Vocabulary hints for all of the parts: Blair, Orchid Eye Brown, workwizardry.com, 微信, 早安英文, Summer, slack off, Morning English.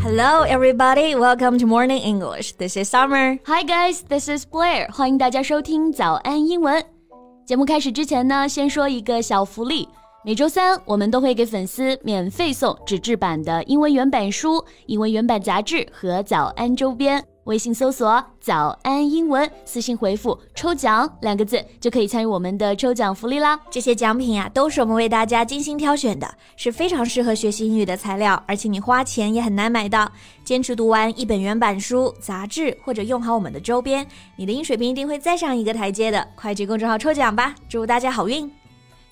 Hello, everybody. Welcome to Morning English. This is Summer. Hi, guys. This is Blair. 欢迎大家收听早安英文。节目开始之前呢，先说一个小福利。每周三我们都会给粉丝免费送纸质版的英文原版书、英文原版杂志和早安周边。微信搜索早安英文，私信回复抽奖两个字就可以参与我们的抽奖福利啦。这些奖品啊，都是我们为大家精心挑选的，是非常适合学习英语的材料，而且你花钱也很难买到。坚持读完一本原版书、杂志，或者用好我们的周边，你的英语水平一定会再上一个台阶的。快去公众号抽奖吧，祝大家好运。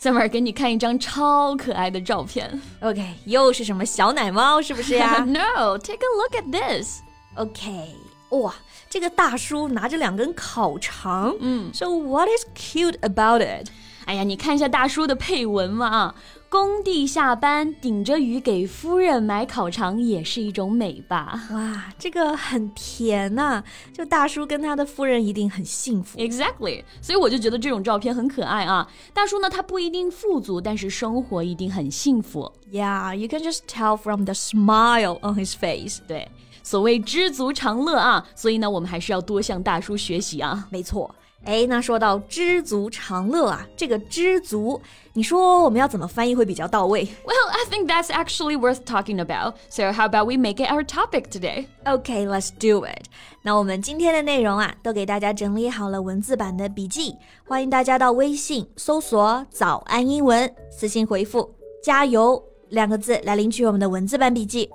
Summer 给你看一张超可爱的照片。OK， 又是什么小奶猫是不是呀No, take a look at this. OK, 哇，这个大叔拿着两根烤肠。So what is cute about it? 哎呀，你看一下大叔的配文嘛啊。工地下班顶着雨给夫人买烤肠也是一种美吧。哇，这个很甜啊，就大叔跟他的夫人一定很幸福。Exactly， 所以我就觉得这种照片很可爱啊。大叔呢，他不一定富足，但是生活一定很幸福。Yeah, you can just tell from the smile on his face. 对，所谓知足常乐啊，所以呢，我们还是要多向大叔学习啊。没错。哎，那说到知足常乐啊，这个知足，你说我们要怎么翻译会比较到位？ Well, I think that's actually worth talking about. So how about we make it our topic today? Okay, let's do it. 那我们今天的内容啊，都给大家整理好了文字版的笔记，欢迎大家到微信搜索早安英文，私信回复加油两个字来领取我们的文字版笔记。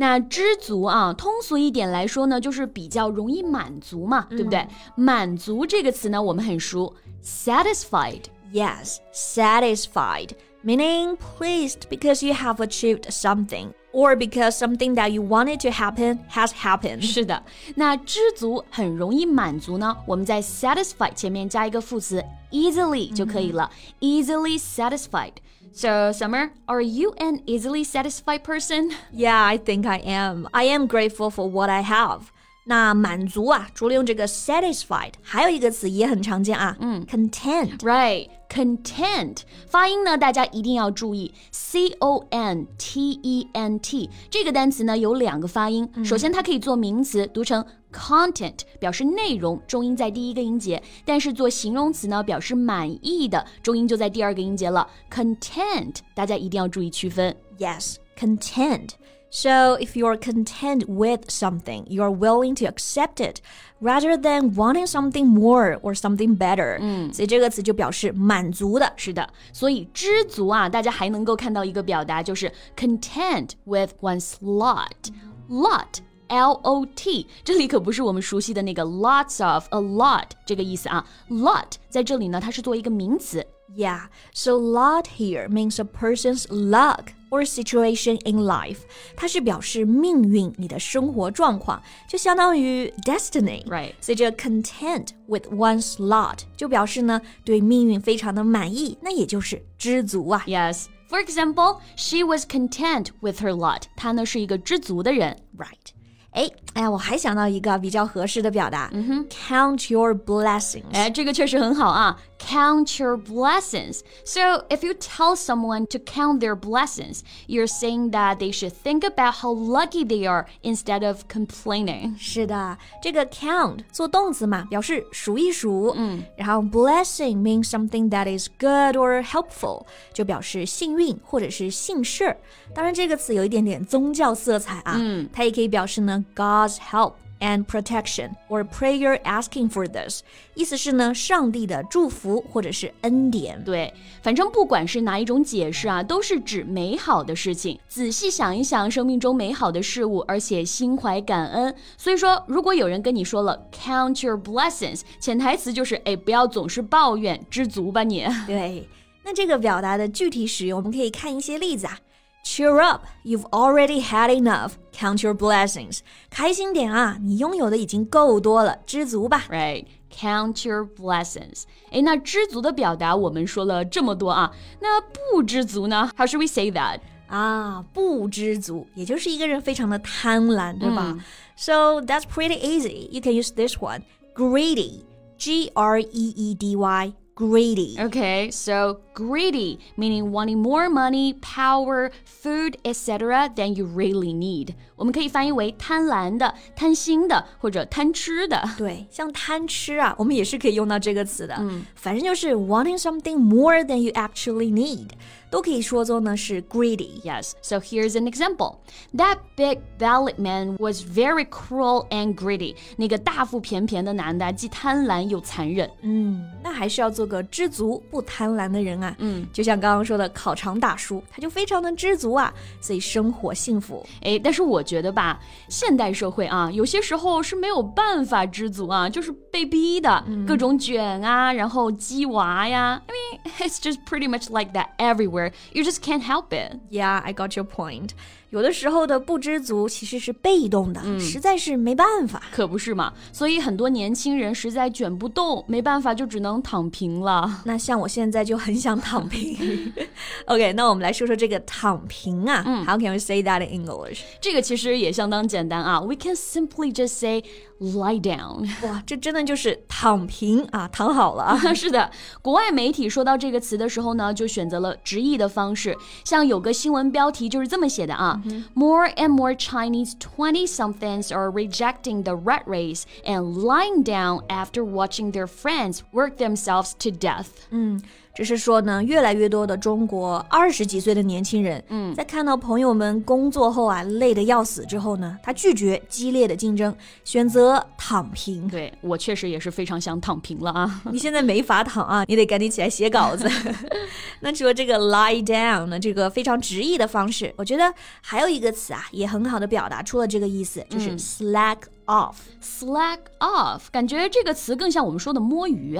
那知足啊，通俗一点来说呢，就是比较容易满足嘛，对不对？满足这个词呢，我们很熟 ，satisfied。Yes, satisfied, meaning pleased because you have achieved something or because something that you wanted to happen has happened. 是的，那知足很容易满足呢，我们在 satisfied 前面加一个副词 easily 就可以了， easily satisfied.So, Summer, are you an easily satisfied person? Yeah, I think I am. I am grateful for what I have. 那满足啊，除了用这个 satisfied, 还有一个词也很常见啊，content. Right, content. 发音呢，大家一定要注意 C-O-N-T-E-N-T. 这个单词呢，有两个发音。首先它可以做名词，读成Content 表示内容，重音在第一个音节，但是做形容词呢，表示满意的，重音就在第二个音节了。Content 大家一定要注意区分。Yes, content. So if you're content with something, you're willing to accept it, rather than wanting something more or something better. 所以这个词就表示满足的。是的，所以知足啊，大家还能够看到一个表达，就是 content with one's lot. Lot.L-O-T 这里可不是我们熟悉的那个 lots of a lot 这个意思啊 lot 在这里呢它是做一个名词 Yeah, so lot here means a person's luck or situation in life 它是表示命运你的生活状况就相当于 destiny Right 所以这个 content with one's lot 就表示呢对命运非常的满意那也就是知足啊 Yes, for example, she was content with her lot 她呢是一个知足的人 Right哎，我还想到一个比较合适的表达、Count your blessings 哎，这个确实很好啊 Count your blessings So if you tell someone to count their blessings You're saying that they should think about how lucky they are Instead of complaining 是的这个 count 做动词嘛表示数一数、然后 blessing means something that is good or helpful 就表示幸运或者是幸事当然这个词有一点点宗教色彩啊、它也可以表示呢God's help and protection or prayer asking for this 意思是呢上帝的祝福或者是恩典对反正不管是哪一种解释啊都是指美好的事情仔细想一想生命中美好的事物而且心怀感恩所以说如果有人跟你说了 count your blessings 潜台词就是哎，不要总是抱怨知足吧你对那这个表达的具体使用我们可以看一些例子啊Cheer up, you've already had enough. Count your blessings. 开心点啊，你拥有的已经够多了，知足吧。Right, count your blessings. 哎，那知足的表达我们说了这么多啊，那不知足呢 ？How should we say that? 啊，不知足，也就是一个人非常的贪婪，对吧？So that's pretty easy. You can use this one. Greedy, G-R-E-E-D-Y. greedy. Okay, so greedy, meaning wanting more money, power, food, etc. than you really need. 我们可以翻译为贪婪的、贪心的或者贪吃的。对，像贪吃啊，我们也是可以用到这个词的。反正就是 wanting something more than you actually need. 都可以说作呢是 greedy. Yes, so here's an example. That big-bellied man was very cruel and greedy. 那个大腹便便的男的既贪婪又残忍。那还是要做个知足不贪婪的人啊。就像刚刚说的烤肠大叔，他就非常的知足啊，所以生活幸福。诶，但是我觉得吧，现代社会啊，有些时候是没有办法知足啊，就是被逼的，各种卷啊，然后鸡娃呀。I mean, it's just pretty much like that everywhere.You just can't help it. Yeah, I got your point. 有的时候的不知足其实是被动的，实在是没办法。可不是嘛，所以很多年轻人实在卷不动，没办法就只能躺平了。那像我现在就很想躺平。OK, 那我们来说说这个躺平啊。How can we say that in English? 这个其实也相当简单啊。We can simply just say lie down. 哇，这真的就是躺平啊，躺好了啊。是的，国外媒体说到这个词的时候呢，就选择了直译的方式，像有个新闻标题就是这么写的啊。More and more Chinese 20-somethings are rejecting the rat race and lying down after watching their friends work themselves to death. 只是说呢，越来越多的中国20几岁的年轻人，在看到朋友们工作后啊累得要死之后呢，他拒绝激烈的竞争，选择躺平。对，我确实也是非常想躺平了啊。你现在没法躺啊，你得赶紧起来写稿子。那除了这个 lie down 呢，这个非常直译的方式，我觉得还有一个词啊，也很好的表达出了这个意思，就是 slack off. Slack off, 感觉这个词更像我们说的摸鱼。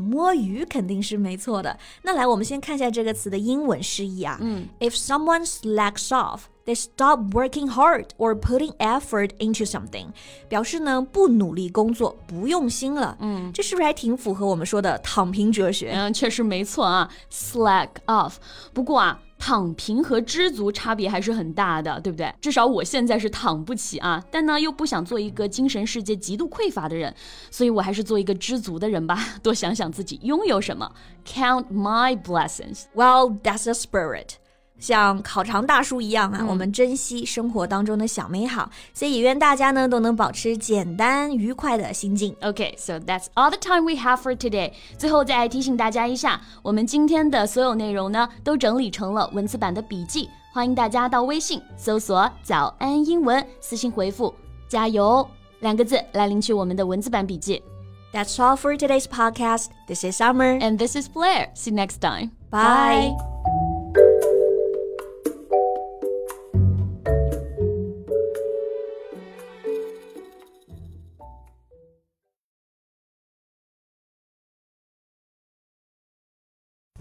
摸鱼肯定是没错的。那来我们先看一下这个词的英文释义啊。If someone slacks off, they stop working hard or putting effort into something. 表示呢不努力工作，不用心了。这是不是还挺符合我们说的躺平哲学？确实没错啊。Slack off. 不过啊，躺平和知足差别还是很大的，对不对？至少我现在是躺不起啊，但呢又不想做一个精神世界极度匮乏的人，所以我还是做一个知足的人吧，多想想自己拥有什么。Count my blessings. Well, that's the spirit.像烤肠大叔一样啊，我们珍惜生活当中的小美好，所以也愿大家呢都能保持简单愉快的心境。Okay, so that's all the time we have for today. 最后再提醒大家一下，我们今天的所有内容呢都整理成了文字版的笔记，欢迎大家到微信搜索早安英文，私信回复加油两个字来领取我们的文字版笔记。That's all for today's podcast. This is Summer. And this is Blair. See you next time. Bye. Bye.